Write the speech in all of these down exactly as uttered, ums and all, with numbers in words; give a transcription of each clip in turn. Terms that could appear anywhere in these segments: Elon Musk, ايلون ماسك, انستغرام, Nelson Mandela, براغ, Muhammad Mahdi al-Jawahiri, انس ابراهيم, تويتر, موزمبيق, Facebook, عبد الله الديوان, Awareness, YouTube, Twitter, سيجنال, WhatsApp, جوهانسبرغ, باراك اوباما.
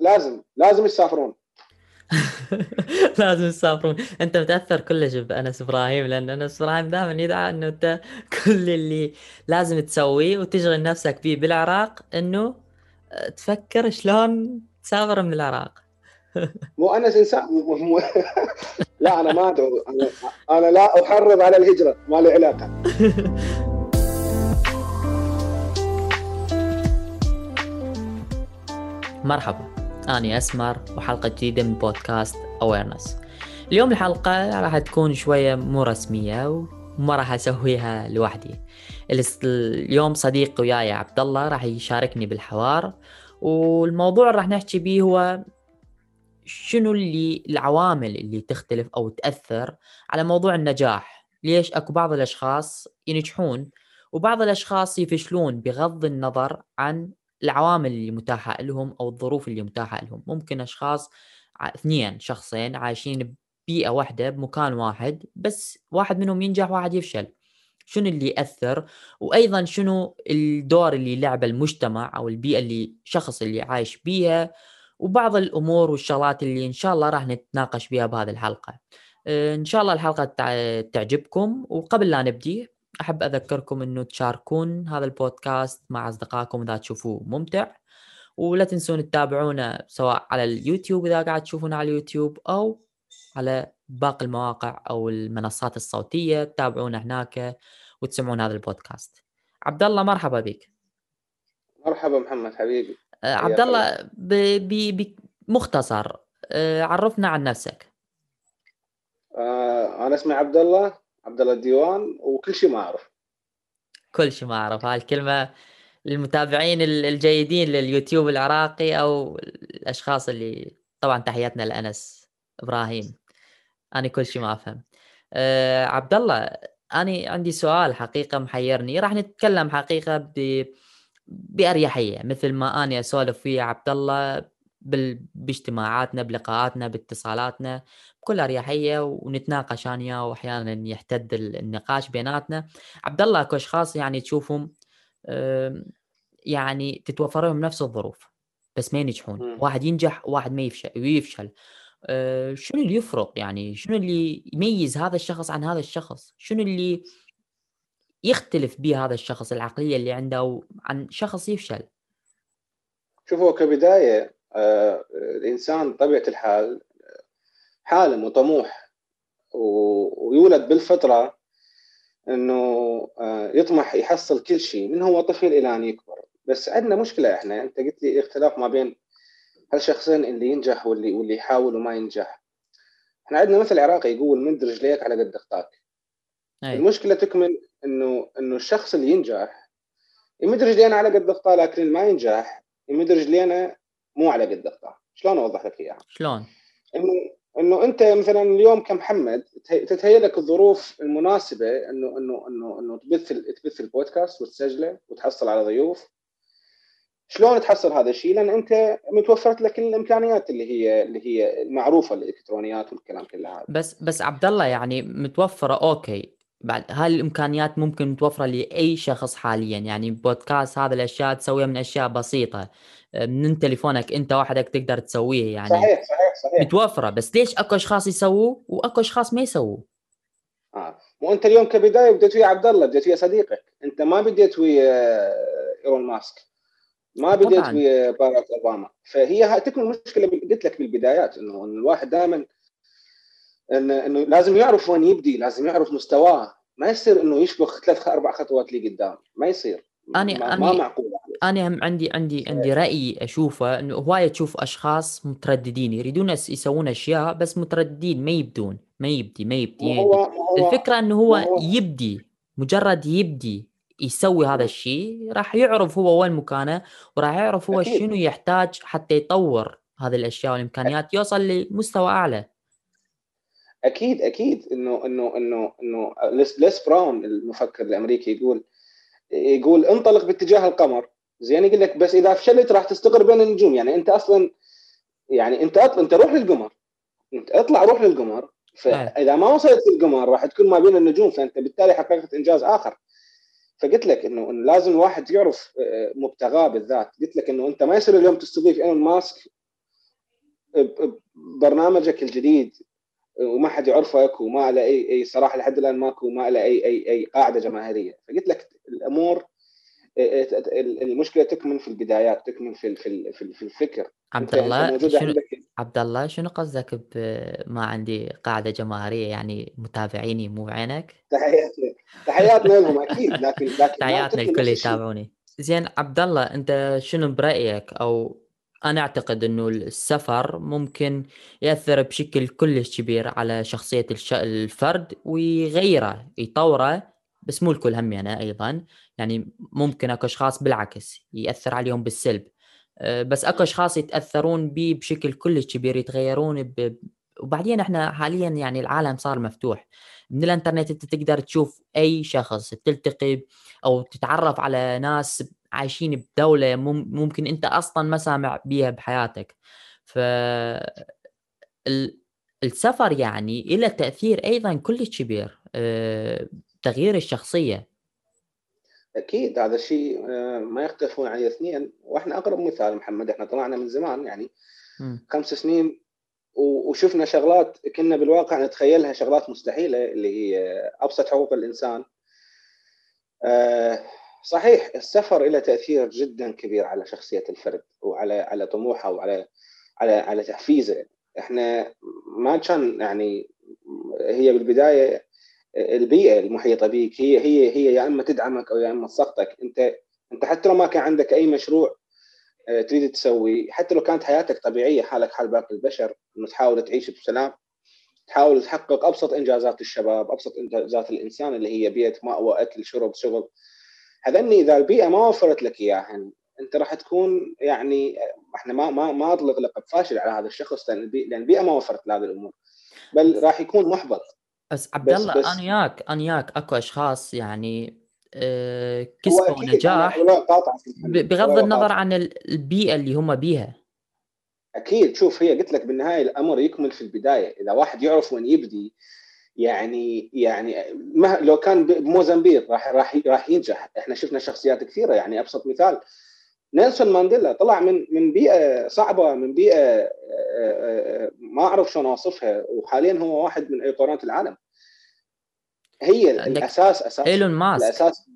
لازم لازم يسافرون لازم يسافرون. انت متاثر كلش بانس ابراهيم، لان انس ابراهيم دائما يدعى انه انت كل اللي لازم تسويه وتشغل نفسك بيه بالعراق انه تفكر شلون تسافر من العراق. مو انس انسان مو... لا انا ما ادعو، انا انا لا احرض على الهجره، ما لي علاقه. مرحبا، أنا أسمر وحلقة جديدة من بودكاست Awareness. اليوم الحلقة راح تكون شوية مو رسمية وما راح أسويها لوحدي. اليوم صديق وياي عبد الله راح يشاركني بالحوار، والموضوع راح نحكي بيه هو شنو اللي العوامل اللي تختلف أو تأثر على موضوع النجاح. ليش أكو بعض الأشخاص ينجحون وبعض الأشخاص يفشلون بغض النظر عن العوامل اللي متاحة لهم أو الظروف اللي متاحة لهم. ممكن أشخاص اثنين شخصين عايشين ببيئة واحدة بمكان واحد، بس واحد منهم ينجح واحد يفشل. شنو اللي يأثر، وأيضا شنو الدور اللي لعبه المجتمع أو البيئة اللي شخص اللي عايش بيها، وبعض الأمور والشغلات اللي إن شاء الله راح نتناقش بيها بهذه الحلقة. إن شاء الله الحلقة تعجبكم. وقبل لا نبدي أحب أذكركم أنه تشاركون هذا البودكاست مع أصدقائكم إذا تشوفوه ممتع، ولا تنسون تتابعونا سواء على اليوتيوب إذا قاعد تشوفونا على اليوتيوب أو على باقي المواقع أو المنصات الصوتية، تتابعونا هناك وتسمعون هذا البودكاست. عبد الله مرحبا بك. مرحبا محمد حبيبي. عبد الله بمختصر عرفنا عن نفسك. أنا اسمي عبد الله عبد الله الديوان، وكل شيء ما أعرف. كل شيء ما أعرف، هالكلمة للمتابعين الجيدين لليوتيوب العراقي أو الأشخاص اللي طبعا تحياتنا لأنس إبراهيم. أنا كل شيء ما أفهم. أه عبد الله، أنا عندي سؤال حقيقة محيرني، راح نتكلم حقيقة ب... بأريحية مثل ما أنا أسولف فيه عبد الله بال... باجتماعاتنا بلقاءاتنا باتصالاتنا كل أريحية، ونتناقش أنا وأحيانا يحتد النقاش بيناتنا. عبد الله، أكو أشخاص يعني تشوفهم يعني تتوفر لهم نفس الظروف بس ما ينجحون، واحد ينجح واحد ما يفشل ويفشل. شنو اللي يفرق، يعني شنو اللي يميز هذا الشخص عن هذا الشخص؟ شنو اللي يختلف به هذا الشخص، العقلية اللي عنده عن شخص يفشل؟ شوفوا كبداية آه، الإنسان طبيعة الحال حالم وطموح، ويولد بالفطرة أنه يطمح يحصل كل شيء من هو طفل إلى أن يكبر. بس عندنا مشكلة إحنا، أنت قلت لي اختلاف ما بين هالشخصين اللي ينجح واللي, واللي يحاول وما ينجح. إحنا عندنا مثل عراقي يقول من رجليك على قد خطاك. المشكلة تكمن أنه أنه الشخص اللي ينجح يمد رجلينا على قد خطاه، لكن اللي ما ينجح يمد رجلينا مو على قد خطاه. شلون أوضح لك إياها؟ شلون؟ إنه انه انت مثلا اليوم كمحمد تتهيأ لك الظروف المناسبه انه انه انه انه تبث تبث البودكاست وتسجله وتحصل على ضيوف. شلون تحصل هذا الشيء؟ لان انت متوفرت لك الامكانيات اللي هي اللي هي المعروفه، الالكترونيات والكلام كله هذا. بس بس عبد الله يعني متوفره، اوكي، بعد هالامكانيات ممكن متوفره لاي شخص حاليا، يعني بودكاست هذا الاشياء تسويها من اشياء بسيطه من تليفونك انت وحدك تقدر تسويها، يعني صحيح صحيح صحيح متوفره. بس ليش اكو اشخاص يسووه واكو اشخاص ما يسووه؟ اه مو انت اليوم كبدايه بديت ويا عبد الله، بديت ويا صديقك، انت ما بديت ويا ايلون ماسك، ما بديت ويا باراك اوباما. فهي تكون المشكله قلت لك بالبدايات انه الواحد دائما انه انه لازم يعرف وين يبدي، لازم يعرف مستواه، ما يصير انه يشبخ ثلاث اربع خطوات لي قدام، ما يصير. انا ما معقوله. انا هم عندي عندي عندي راي اشوفه انه هوايه تشوف اشخاص مترددين يريدون يسوون اشياء بس مترددين، ما يبدون، ما يبدي ما يبدي, يبدي. هو الفكره انه هو, هو يبدي، مجرد يبدي يسوي هذا الشيء راح يعرف هو وين مكانه، وراح يعرف هو شنو يحتاج حتى يطور هذه الاشياء والامكانيات يوصل لمستوى اعلى. اكيد اكيد انه انه انه انه ليس براون المفكر الامريكي يقول يقول انطلق باتجاه القمر، زين، يقول لك بس اذا فشلت راح تستقر بين النجوم. يعني انت اصلا يعني انت اطلع انت روح للقمر، انت اطلع روح للقمر، فاذا ما وصلت للقمر راح تكون ما بين النجوم، فانت بالتالي حققت انجاز اخر. فقلت لك انه لازم الواحد يعرف مبتغاه بالذات. قلت لك انه انت ما يصير اليوم تستضيف ايلون ماسك برنامجك الجديد وما حد يعرفه اكو، ما على اي اي صراحه لحد الان ماكو، ما على اي اي اي قاعده جماهيريه. فقلت لك الامور المشكله تكمن في البدايات، تكمن في في في الفكر. عبد الله شنو عبد الله شنو قصدك بما عندي قاعده جماهيريه؟ يعني متابعيني مو عينك. تحياتنا تحياتنا لهم اكيد، لكن لكن تحياتنا الكل يتابعوني. زين عبد الله، انت شنو برايك؟ او أنا أعتقد أنه السفر ممكن يأثر بشكل كلش كبير على شخصية الفرد ويغيره يطوره، بس مو الكل همي أنا أيضا. يعني ممكن أكو أشخاص بالعكس يأثر عليهم بالسلب، بس أكو أشخاص يتأثرون به بشكل كلش كبير يتغيرون ب... وبعدين إحنا حاليا يعني العالم صار مفتوح من الانترنت، أنت تقدر تشوف أي شخص، تلتقي أو تتعرف على ناس عايشين بدولة ممكن أنت أصلاً ما سامع بيها بحياتك. فالسفر يعني إلى تأثير أيضاً كلش كبير تغيير الشخصية. أكيد هذا الشيء ما يختلفون عليه اثنين، وإحنا أقرب مثال محمد. إحنا طلعنا من زمان يعني م. خمس سنين وشفنا شغلات كنا بالواقع نتخيلها شغلات مستحيلة، اللي هي أبسط حقوق الإنسان. أه صحيح السفر له تأثير جدا كبير على شخصية الفرد وعلى على طموحه وعلى على على تحفيزه. احنا ما كان يعني هي بالبداية البيئة المحيطة بك هي هي هي يا اما تدعمك او يا اما تسقطك. انت انت حتى لو ما كان عندك اي مشروع تريد تسوي، حتى لو كانت حياتك طبيعية حالك حال باقي البشر، انه تحاول تعيش بسلام، تحاول تحقق ابسط انجازات الشباب، ابسط انجازات الانسان اللي هي بيت، مأوى، اكل، شرب، شغل. هذني اذا البيئه ما وفرت لك اياهن انت راح تكون يعني احنا ما ما ما اطلق لقب فاشل على هذا الشخص، لان البيئه, لأن البيئة ما وفرت لهذه الامور، بل راح يكون محبط. بس عبد الله انا ياك انا ياك اكو اشخاص يعني أه كسبوا نجاح بغض النظر عن البيئه اللي هم بيها. اكيد شوف هي قلت لك بالنهايه الامر يكمل في البدايه. اذا واحد يعرف وين يبدي يعني يعني ما لو كان بموزمبيق راح راح راح ينجح. احنا شفنا شخصيات كثيره، يعني ابسط مثال نيلسون مانديلا طلع من من بيئه صعبه، من بيئه ما اعرف شلون اوصفها، وحاليا هو واحد من ايقونات العالم. هي الاساس اساس ايلون ماسك الاساس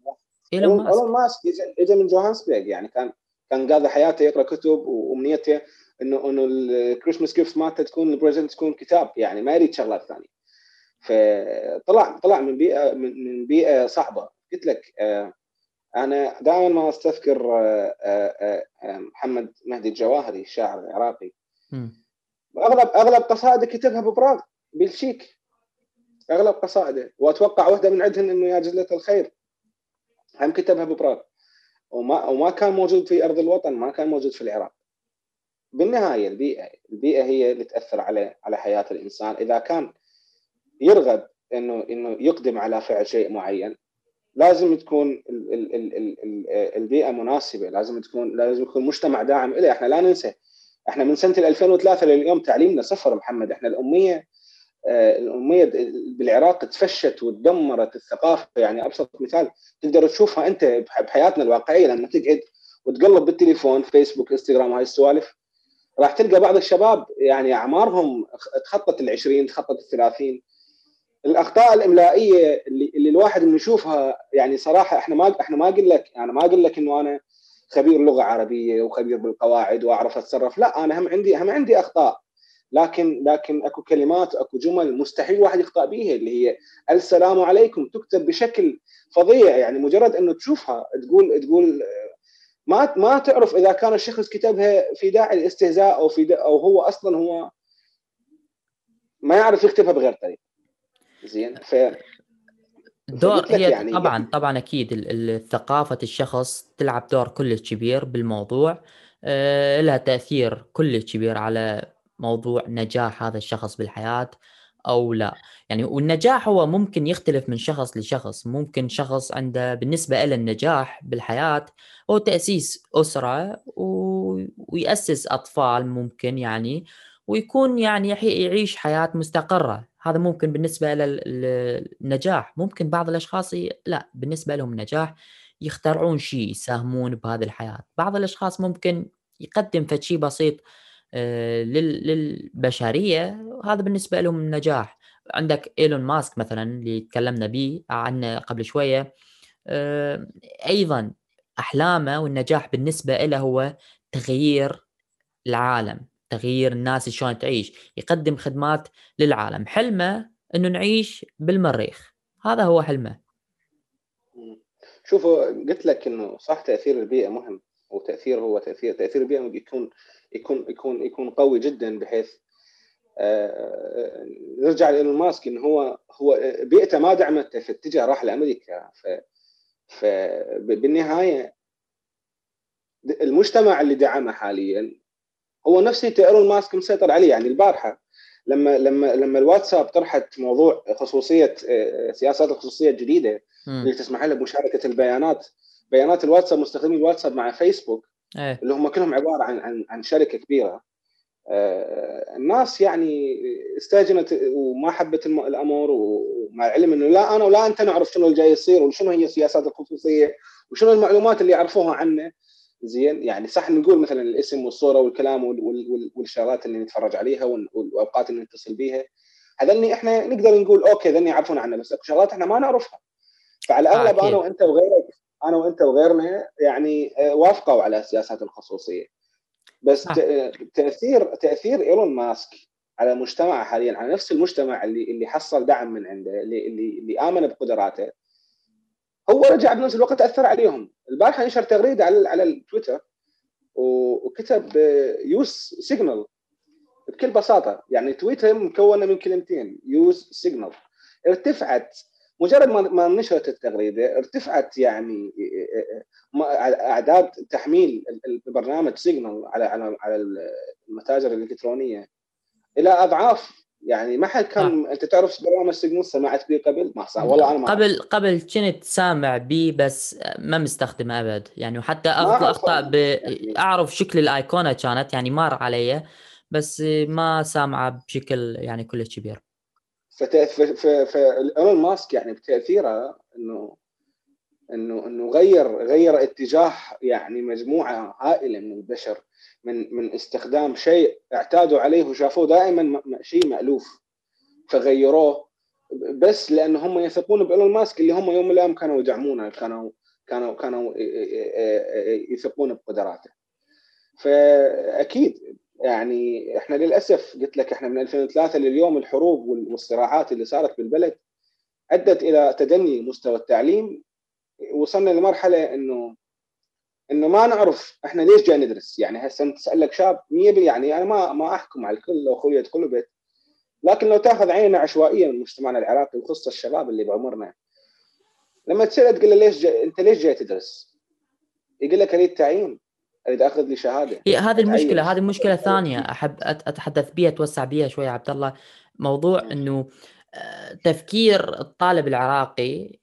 ايلون ماسك ايلون ماسك اجى من جوهانسبرغ، يعني كان كان قاضي حياته يقرا كتب، وامنيته انه انه الكريسماس جيفت مالته تكون البريزنت تكون كتاب، يعني ما يريد شغلات ثانيه. فطلع طلع من بيئه من بيئه صعبه. قلت لك انا دائما ما استذكر محمد مهدي الجواهري الشاعر العراقي، اغلب اغلب قصائده كتبها ببراغ بلشيك، اغلب قصائده، واتوقع واحده من عندهن انه يا جزلة الخير هم كتبها ببراغ، وما وما كان موجود في ارض الوطن، ما كان موجود في العراق. بالنهايه البيئه البيئه هي اللي تاثر على على حياه الانسان. اذا كان يرغب انه انه يقدم على فعل شيء معين لازم تكون ال ال ال ال البيئه مناسبه، لازم تكون لازم يكون مجتمع داعم له. احنا لا ننسى احنا من سنه ألفين وثلاثة لليوم تعليمنا صفر محمد. احنا الاميه آه الاميه بالعراق تفشت وتدمرت الثقافه. يعني ابسط مثال تقدر تشوفها انت بحياتنا الواقعيه، لما تقعد وتقلب بالتليفون فيسبوك انستغرام هاي السوالف راح تلقى بعض الشباب يعني اعمارهم تخطت العشرين تخطت الثلاثين. الاخطاء الاملائيه اللي, اللي الواحد من يشوفها يعني صراحه احنا ما احنا ما اقول لك انا ما اقول لك انه انا خبير لغه عربيه وخبير بالقواعد واعرف اتصرف، لا انا هم عندي هم عندي اخطاء، لكن لكن اكو كلمات اكو جمل مستحيل واحد يخطا بيها، اللي هي السلام عليكم تكتب بشكل فظيع. يعني مجرد انه تشوفها تقول تقول ما ما تعرف اذا كان الشخص كتبها في داعي الاستهزاء او في او هو اصلا هو ما يعرف يكتبها بغير طريقه زين. ف دور هي يعني طبعا طبعا اكيد الثقافه الشخص تلعب دور كلش كبير بالموضوع، أه لها تاثير كلش كبير على موضوع نجاح هذا الشخص بالحياه او لا. يعني والنجاح هو ممكن يختلف من شخص لشخص. ممكن شخص عنده بالنسبه له النجاح بالحياه هو تاسيس اسره و... وياسس اطفال ممكن يعني ويكون يعني يعيش حياه مستقره، هذا ممكن بالنسبة للنجاح. ممكن بعض الأشخاص لا بالنسبة لهم النجاح يخترعون شيء يساهمون بهذه الحياة. بعض الأشخاص ممكن يقدم فشي بسيط للبشرية، وهذا بالنسبة لهم نجاح. عندك إيلون ماسك مثلا اللي تكلمنا به عنه قبل شوية، أيضا أحلامه والنجاح بالنسبة له هو تغيير العالم، تغيير الناس شلون تعيش، يقدم خدمات للعالم. حلمه أنه نعيش بالمريخ، هذا هو حلمه. شوفوا قلت لك أنه صح تأثير البيئة مهم، وتأثير هو تأثير تأثير البيئة يكون يكون يكون يكون قوي جدا، بحيث آه نرجع لإيلون ماسك إن هو هو بيئته ما دعمته في اتجاه راح لأمريكا. ف فبالنهاية المجتمع اللي دعمه حاليا هو نفسه إيلون ماسك مسيطر عليه. يعني البارحة لما لما لما الواتساب طرحت موضوع خصوصية سياسات الخصوصية الجديدة اللي تسمح لها بمشاركة البيانات، بيانات الواتساب مستخدمي الواتساب مع فيسبوك أيه. اللي هم كلهم عبارة عن عن, عن شركة كبيرة. آه الناس يعني استاجنت وما حبت الأمر، ومع العلم أنه لا أنا ولا أنت نعرف شنو الجاي يصير وشنو هي السياسات الخصوصية وشنو المعلومات اللي يعرفوها عنه. زين يعني صح نقول مثلا الاسم والصورة والكلام والشغلات اللي نتفرج عليها والأوقات اللي نتصل بيها، هذني إحنا نقدر نقول أوكي ذني يعرفون عنه، بس شغلات إحنا ما نعرفها. فعلى الأغلب آه أنا وأنت وغيرك أنا وأنت وغيرنا يعني وافقوا على سياسات الخصوصية. بس آه. تأثير تأثير إيلون ماسك على مجتمعه حاليا، على نفس المجتمع اللي اللي حصل دعم من عنده، اللي اللي, اللي آمن بقدراته، هو رجع بنفس الوقت أثر عليهم. البارحة نشر تغريدة على على التويتر وكتب يوز سيجنال بكل بساطة. يعني تويتر مكونة من كلمتين، يوز سيجنال. ارتفعت مجرد ما نشرت التغريدة، ارتفعت يعني أعداد تحميل البرنامج سيجنال على على على المتاجر الإلكترونية إلى أضعاف. يعني ما حد كان آه. أنت تعرف برنامج سيجنال سمعت به قبل؟ ما سمعت والله أنا ما قبل قبل كنت سامع به بس ما مستخدمه أبد. يعني وحتى أخطأ أعرف شكل الأيقونة كانت يعني مار علي، بس ما سامعه بشكل يعني كله كبير. فإيلون ماسك يعني بتأثيره إنه إنه إنه غير غير اتجاه يعني مجموعة هائلة من البشر من من استخدام شيء اعتادوا عليه وشافوه دائما شيء مألوف فغيروه، بس لأن هم يثقون بإيلون ماسك اللي هم يوم الأيام كانوا يدعمونه، كانوا كانوا كانوا يثقون بقدراته. فأكيد يعني احنا للاسف قلت لك احنا من ألفين وثلاثة لليوم الحروب والصراعات اللي صارت بالبلد ادت الى تدني مستوى التعليم. وصلنا لمرحله انه انه ما نعرف احنا ليش جاي ندرس. يعني هسه انت تسالك شاب مية بالمية، يعني انا ما ما احكم على الكل لو اخوي يدخلوا بيت، لكن لو تاخذ عينه عشوائيه من مجتمعنا العراقي وخصوصا الشباب اللي بعمرنا، لما تساله تقول له ليش جاي انت ليش جاي تدرس، يقول لك اريد تعيين، اريد اخذ لي شهاده. هي هذه المشكله، هذه المشكله الثانيه احب اتحدث بيها اتوسع بيها شويه عبد الله. موضوع انه تفكير الطالب العراقي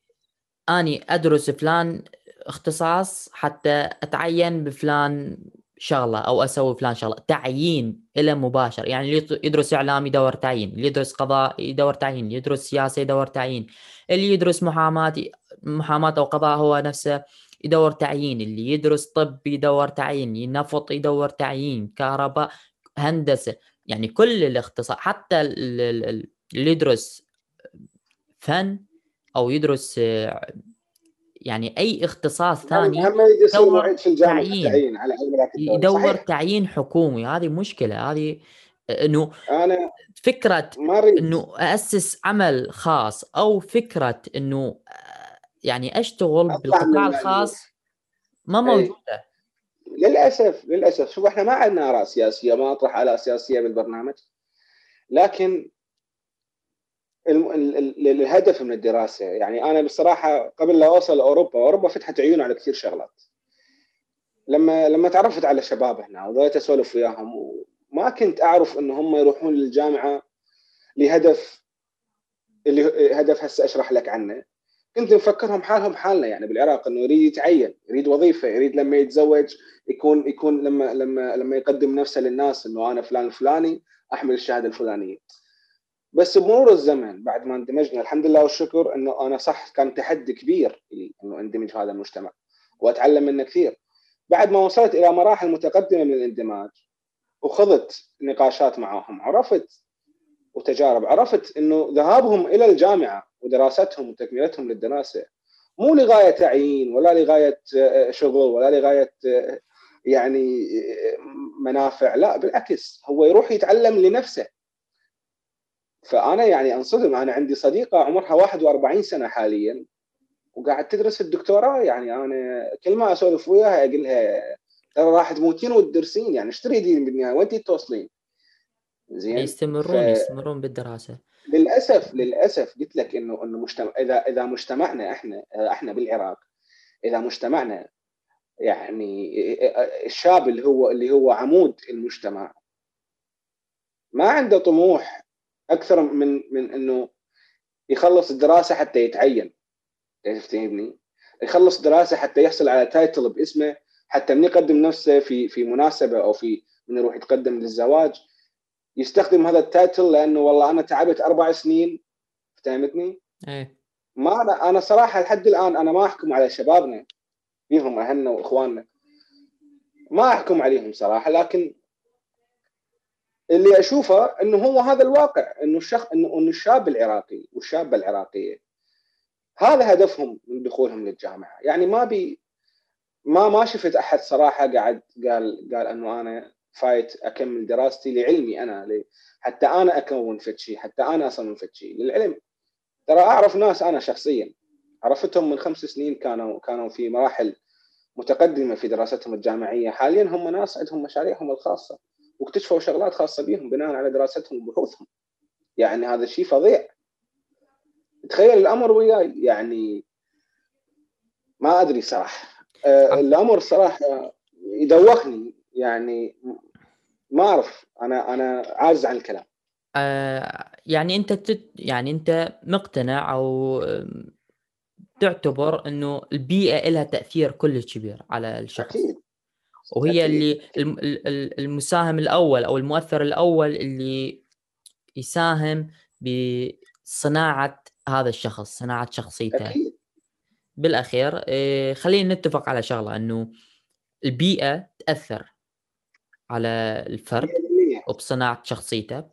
اني ادرس فلان اختصاص حتى اتعين بفلان شغله او اسوي فلان شغله، تعيين إلى مباشر. يعني اللي يدرس اعلام يدور تعيين، اللي يدرس قضاء يدور تعيين، اللي يدرس سياسه يدور تعيين، اللي يدرس محاماه محاماه او قضاء هو نفسه يدور تعيين، اللي يدرس طب يدور تعيين، نفط يدور تعيين، كهرباء، هندسة. يعني كل الاختصاص، حتى اللي يدرس فن أو يدرس يعني أي اختصاص ثاني يدور تعيين. تعيين على يدور صحيح. تعيين حكومي. هذه مشكلة، هذه إنه فكرة إنه أسس عمل خاص أو فكرة إنه يعني اشتغل بالقطاع الخاص ما موجوده للاسف. للاسف شوف احنا ما عندنا اراء سياسيه، ما اطرح اراء سياسيه بالبرنامج، لكن ال ال ال الهدف من الدراسه. يعني انا بصراحه قبل لا اوصل اوروبا، اوروبا فتحت عيون على كثير شغلات. لما لما تعرفت على شباب هنا وظليت اسولف وياهم، وما كنت اعرف ان هم يروحون للجامعه لهدف اللي هدف هسه اشرح لك عنه. كنت نفكرهم حالهم حالنا يعني بالعراق، انه يريد يتعين، يريد وظيفه، يريد لما يتزوج يكون يكون لما لما لما يقدم نفسه للناس انه انا فلان الفلاني احمل الشهاده الفلانيه. بس بمرور الزمن بعد ما اندمجنا الحمد لله والشكر، انه انا صح كان تحدي كبير لي انه اندمج هذا المجتمع واتعلم منه كثير. بعد ما وصلت الى مراحل متقدمه من الاندماج وخضت نقاشات معهم، عرفت وتجارب، عرفت انه ذهابهم الى الجامعه ودراستهم وتكملتهم للدراسه مو لغايه تعيين ولا لغايه شغل ولا لغايه يعني منافع، لا بالعكس هو يروح يتعلم لنفسه. فانا يعني انصدم، انا عندي صديقه عمرها واحد وأربعين سنه حاليا وقاعد تدرس الدكتوراه، يعني انا كل ما اسولف وياها اقول لها ترى راح تموتين وتدرسين، يعني ايش تريدين بالنهايه وانت توصلين؟ زين يستمرون ف... يستمرون بالدراسه. للاسف للاسف قلت لك انه انه مجتمع، اذا اذا مجتمعنا احنا احنا بالعراق، اذا مجتمعنا يعني الشاب اللي هو اللي هو عمود المجتمع ما عنده طموح اكثر من من انه يخلص الدراسه حتى يتعين، تفهمني؟ يخلص دراسه حتى يحصل على تايتل باسمه، حتى من يقدم نفسه في في مناسبه او في من يروح يتقدم للزواج يستخدم هذا التايتل لانه والله انا تعبت اربع سنين، فهمتني؟ ايه ما انا انا صراحه لحد الان انا ما احكم على شبابنا فيهم اهلنا واخواننا، ما احكم عليهم صراحه، لكن اللي اشوفه انه هو هذا الواقع، انه الشخص انه الشاب العراقي والشابه العراقيه هذا هدفهم من دخولهم للجامعه، يعني ما بي ما ما شفت احد صراحه قاعد قال قال انه انا فايت اكمل دراستي لعلمي انا، لي حتى انا اكون فتشي، حتى انا اصمم فتشي للعلم. ترى اعرف ناس انا شخصيا عرفتهم من خمس سنين كانوا كانوا في مراحل متقدمه في دراستهم الجامعيه، حاليا هم ناس عندهم مشاريعهم الخاصه واكتشفوا شغلات خاصه بهم بناء على دراستهم وبحوثهم، يعني هذا شيء فظيع. تخيل الامر وياي، يعني ما ادري صراحه أه الامر صراحه يدوخني، يعني ما اعرف، انا انا عاجز عن الكلام. آه يعني انت تت يعني انت مقتنع او تعتبر انه البيئه لها تاثير كلش كبير على الشخص، أكيد. وهي أكيد. اللي المساهم الاول او المؤثر الاول اللي يساهم بصناعه هذا الشخص، صناعه شخصيته. أكيد. بالاخير آه خلينا نتفق على شغله، انه البيئه تاثر على الفرد وبصناعة شخصيته،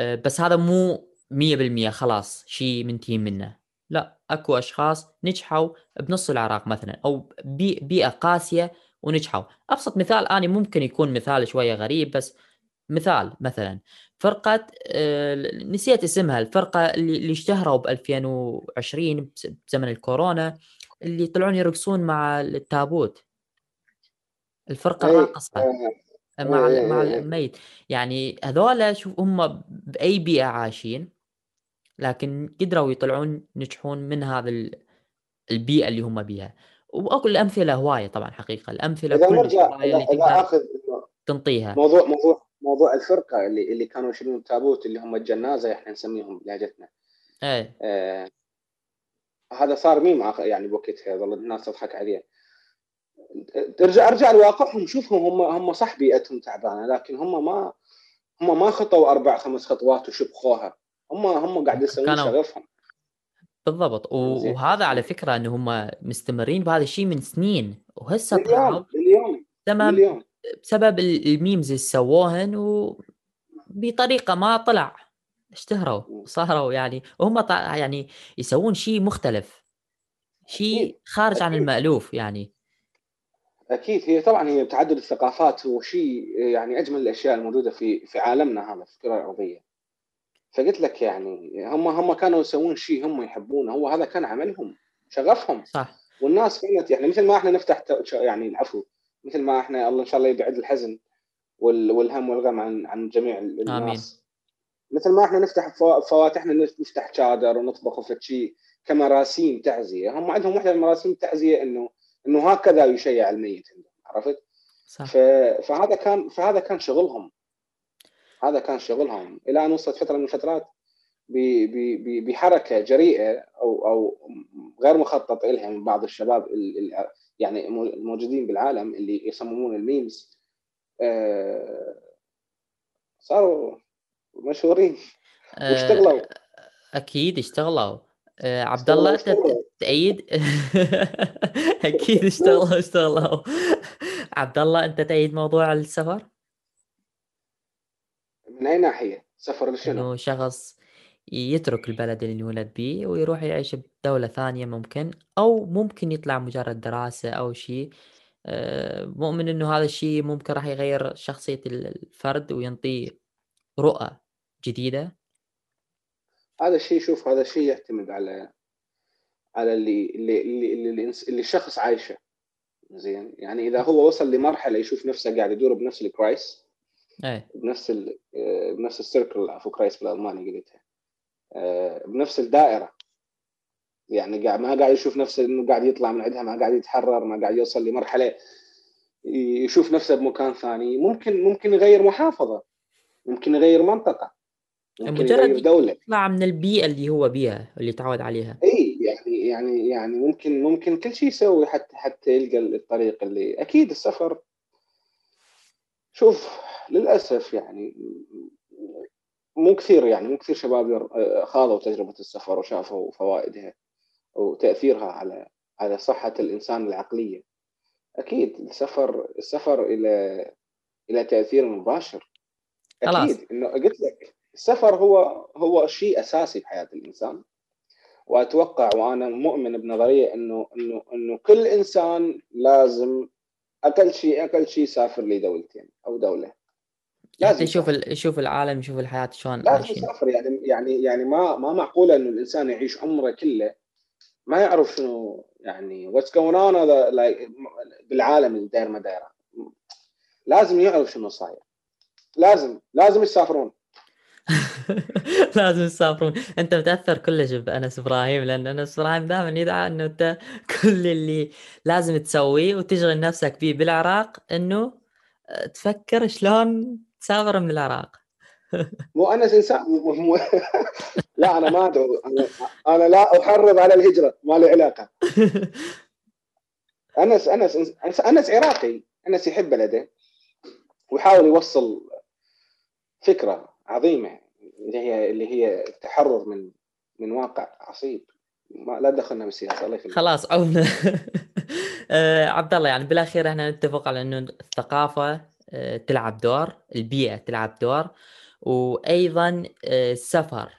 بس هذا مو مية بالمية خلاص شيء منتهي منه، لا اكو اشخاص نجحوا بنص العراق مثلا او بيئة قاسية ونجحوا. ابسط مثال، اني ممكن يكون مثال شوية غريب بس مثال، مثلا فرقة نسيت اسمها، الفرقة اللي اشتهروا بألفين وعشرين بزمن الكورونا اللي طلعون يرقصون مع التابوت، الفرقة راقصة مع مع الميت، يعني هذول شوف هم بأي بيئة عايشين لكن قدروا يطلعون نجحون من هذا البيئة اللي هم بيها، واكو الأمثلة هواية طبعا حقيقة، الأمثلة إذا مرجع إذا إذا آخذ تنطيها موضوع موضوع موضوع الفرقة اللي اللي كانوا يشيلون التابوت اللي هم الجنازة احنا نسميهم بلهجتنا، إيه آه هذا صار ميم يعني بوقتها، والله الناس تضحك عليه. ترجع ارجع لواقعهم، شوفهم هم هم صح بيئتهم تعبانه لكن هم ما هم ما خطوا اربع خمس خطوات وشبخوها، هم هم قاعد يسوون شغفهم بالضبط. وهذا على فكره ان هم مستمرين بهذا الشيء من سنين وهسه طلعوا اليوم تمام بسبب الميمز اللي سووهن، وبطريقه ما طلع اشتهروا صاروا يعني، وهم يعني يسوون شيء مختلف، شيء خارج عن المألوف يعني. أكيد هي طبعاً هي تعدد الثقافات وشيء يعني أجمل الأشياء الموجودة في في عالمنا هذا في الكرة الأرضية. فقلت لك يعني هم هم كانوا يسوون شيء هم يحبونه، هو هذا كان عملهم شغفهم صح. والناس فهمت يعني مثل ما إحنا نفتح يعني العفو، مثل ما إحنا الله إن شاء الله يبعد الحزن والهم والغم عن عن جميع الناس. آمين. مثل ما إحنا نفتح فواتحنا نفتح شادر ونطبخ وفتشي كمراسيم تعزية، هم عندهم واحدة من مراسم التعزية إنه إنه هكذا يشيع الميت، عرفت؟ صح. فهذا كان فهذا كان شغلهم، هذا كان شغلهم إلى أن وصلت فترة من الفترات بحركة جريئة أو أو غير مخطط إلها من بعض الشباب يعني الموجودين بالعالم اللي يصممون الميمز، صاروا مشهورين واشتغلوا. أكيد اشتغلوا. عبد الله تأيد؟ أكيد اشتغلوا اشتغلوا. عبد الله أنت تأيد موضوع السفر؟ من أي ناحية سفر لشنو؟ إنه شخص يترك البلد اللي انولد بيه ويروح يعيش بدولة ثانية ممكن، أو ممكن يطلع مجرد دراسة أو شيء. مؤمن إنه هذا الشيء ممكن راح يغير شخصية الفرد وينطيه رؤى جديدة. هذا الشيء شوف هذا الشيء يعتمد على على اللي اللي اللي, اللي, اللي الشخص عايشه. زين يعني إذا هو وصل لمرحلة يشوف نفسه قاعد يدور بنفس الكرايس أي. بنفس ال بنفس السيركل عفوا كرايس بالألماني قلتها بنفس الدائرة، يعني قاعد ما قاعد يشوف نفسه إنه قاعد يطلع من عندها، ما قاعد يتحرر، ما قاعد يوصل لمرحلة يشوف نفسه بمكان ثاني. ممكن ممكن يغير محافظة، ممكن يغير منطقة، ممكن يغير دولة، يطلع من البيئة اللي هو بيها اللي تعود عليها. إيه يعني يعني يعني ممكن ممكن كل شيء يسوي حتى حتى يلقى الطريق اللي أكيد. السفر شوف للأسف يعني مو كثير يعني مو كثير شباب خاضوا تجربة السفر وشافوا فوائدها وتأثيرها على على صحة الإنسان العقلية. أكيد السفر السفر إلى إلى تأثير مباشر. أكيد إنه قلت لك السفر هو هو شيء أساسي بحياة الإنسان، وأتوقع وأنا مؤمن بنظرية إنه إنه إنه كل إنسان لازم أقل شيء أقل شيء يسافر لدولتين أو دولة. لازم يشوف يشوف العالم، يشوف الحياة شلون. لازم يسافر يعني يعني يعني ما ما معقولة إنه الإنسان يعيش عمره كله ما يعرف شنو يعني what's going on بالعالم اللي داير ما دايره. لازم يعرف شنو صاير. لازم لازم يسافرون. لازم يسافرون. انت متاثر كلش بانس ابراهيم، لان انس ابراهيم دائما يدعى انه انت كل اللي لازم تسويه وتشغل نفسك به بالعراق انه تفكر شلون تسافر من العراق. مو انس انسان مو مو لا انا ما ادعو، انا انا لا احرض على الهجره، ما لي علاقه. انس انس انس, أنس عراقي، انس يحب بلده ويحاول يوصل فكره عظيمة اللي هي اللي هي التحرر من من واقع عصيب. ما لا دخلنا بالسياسة الله يخليك. خلاص عودنا. عبد الله، يعني بالأخير احنا نتفق على إنه الثقافة تلعب دور، البيئة تلعب دور، وأيضا السفر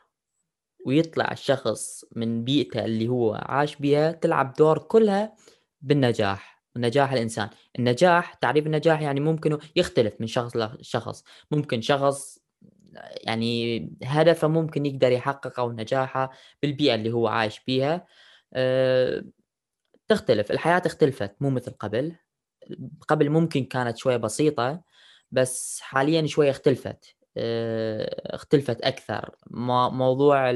ويطلع الشخص من بيئته اللي هو عاش بيها تلعب دور كلها بالنجاح. نجاح الإنسان، النجاح تعريف النجاح يعني ممكن يختلف من شخص لشخص. ممكن شخص يعني هدفه ممكن يقدر يحققه أو نجاحه بالبيئة اللي هو عايش بيها أه، تختلف. الحياة اختلفت مو مثل قبل. قبل ممكن كانت شوية بسيطة، بس حاليا شوية اختلفت أه، اختلفت أكثر. موضوع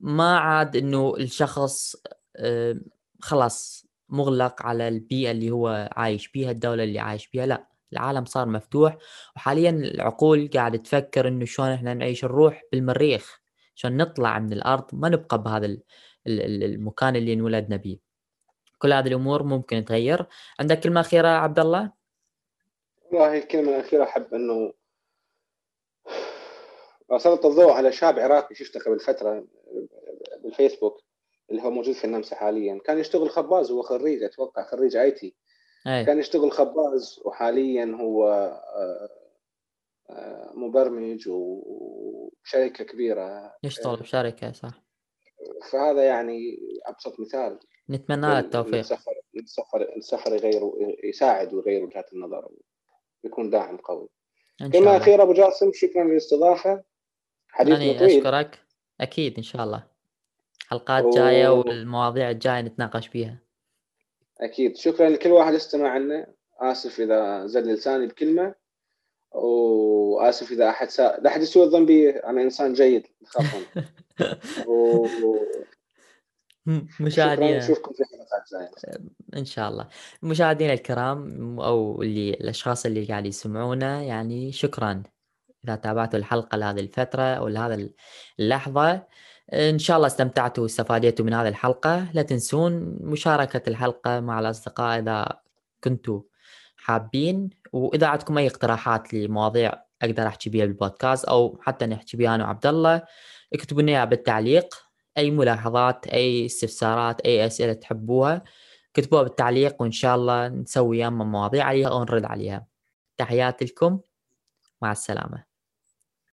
ما عاد إنه الشخص أه، خلاص مغلق على البيئة اللي هو عايش بيها، الدولة اللي عايش بيها. لا، العالم صار مفتوح، وحاليا العقول قاعدة تفكر إنه شلون إحنا نعيش الروح بالمريخ، شلون نطلع من الأرض، ما نبقى بهذا المكان اللي انولدنا بيه. كل هذه الأمور ممكن تغير. عندك كلمة أخيرة عبد الله؟ والله الكلمة الأخيرة أحب إنه أسلط الضوء على شاب عراقي شفته قبل فترة بالفيسبوك اللي هو موجود في النمسا حاليا. كان يشتغل خباز، هو خريج أتوقع خريج آي تي. أي. كان يشتغل خباز وحاليا هو مبرمج وشركة كبيرة، يشتغل بشركة صح. فهذا يعني أبسط مثال. نتمنى له التوفيق. السفر السفر السفر يغير، يساعد ويغير وجهات النظر ويكون داعم قوي. كلمة أخيرة أبو جاسم، شكرا للاستضافة. حديثنا طويل. أشكرك. أكيد إن شاء الله حلقات و... جاية والمواضيع الجاية نتناقش فيها. أكيد. شكرا لكل واحد استمع لنا. آسف إذا زل لساني بكلمة، وآسف إذا أحد سا... لا أحد يسوي الظن بي، أنا إنسان جيد نخاف منه. و... مشاهدينا، نشوفكم في حلقات جاية إن شاء الله. مشاهدينا الكرام أو اللي الأشخاص اللي قاعد يسمعونا، يعني شكرا إذا تابعتوا الحلقة لهذه الفترة أو لهذه اللحظة. إن شاء الله استمتعتوا واستفادتوا من هذه الحلقة. لا تنسون مشاركة الحلقة مع الأصدقاء إذا كنتوا حابين، وإذا عندكم أي اقتراحات لمواضيع أقدر أحكي بيها بالبودكاست أو حتى نحكي بيها أنا وعبد الله، اكتبوا لنا بالتعليق. أي ملاحظات، أي استفسارات، أي أسئلة تحبوها كتبوها بالتعليق، وإن شاء الله نسوي ياما مواضيع عليها أو نرد عليها. تحياتي لكم، مع السلامة.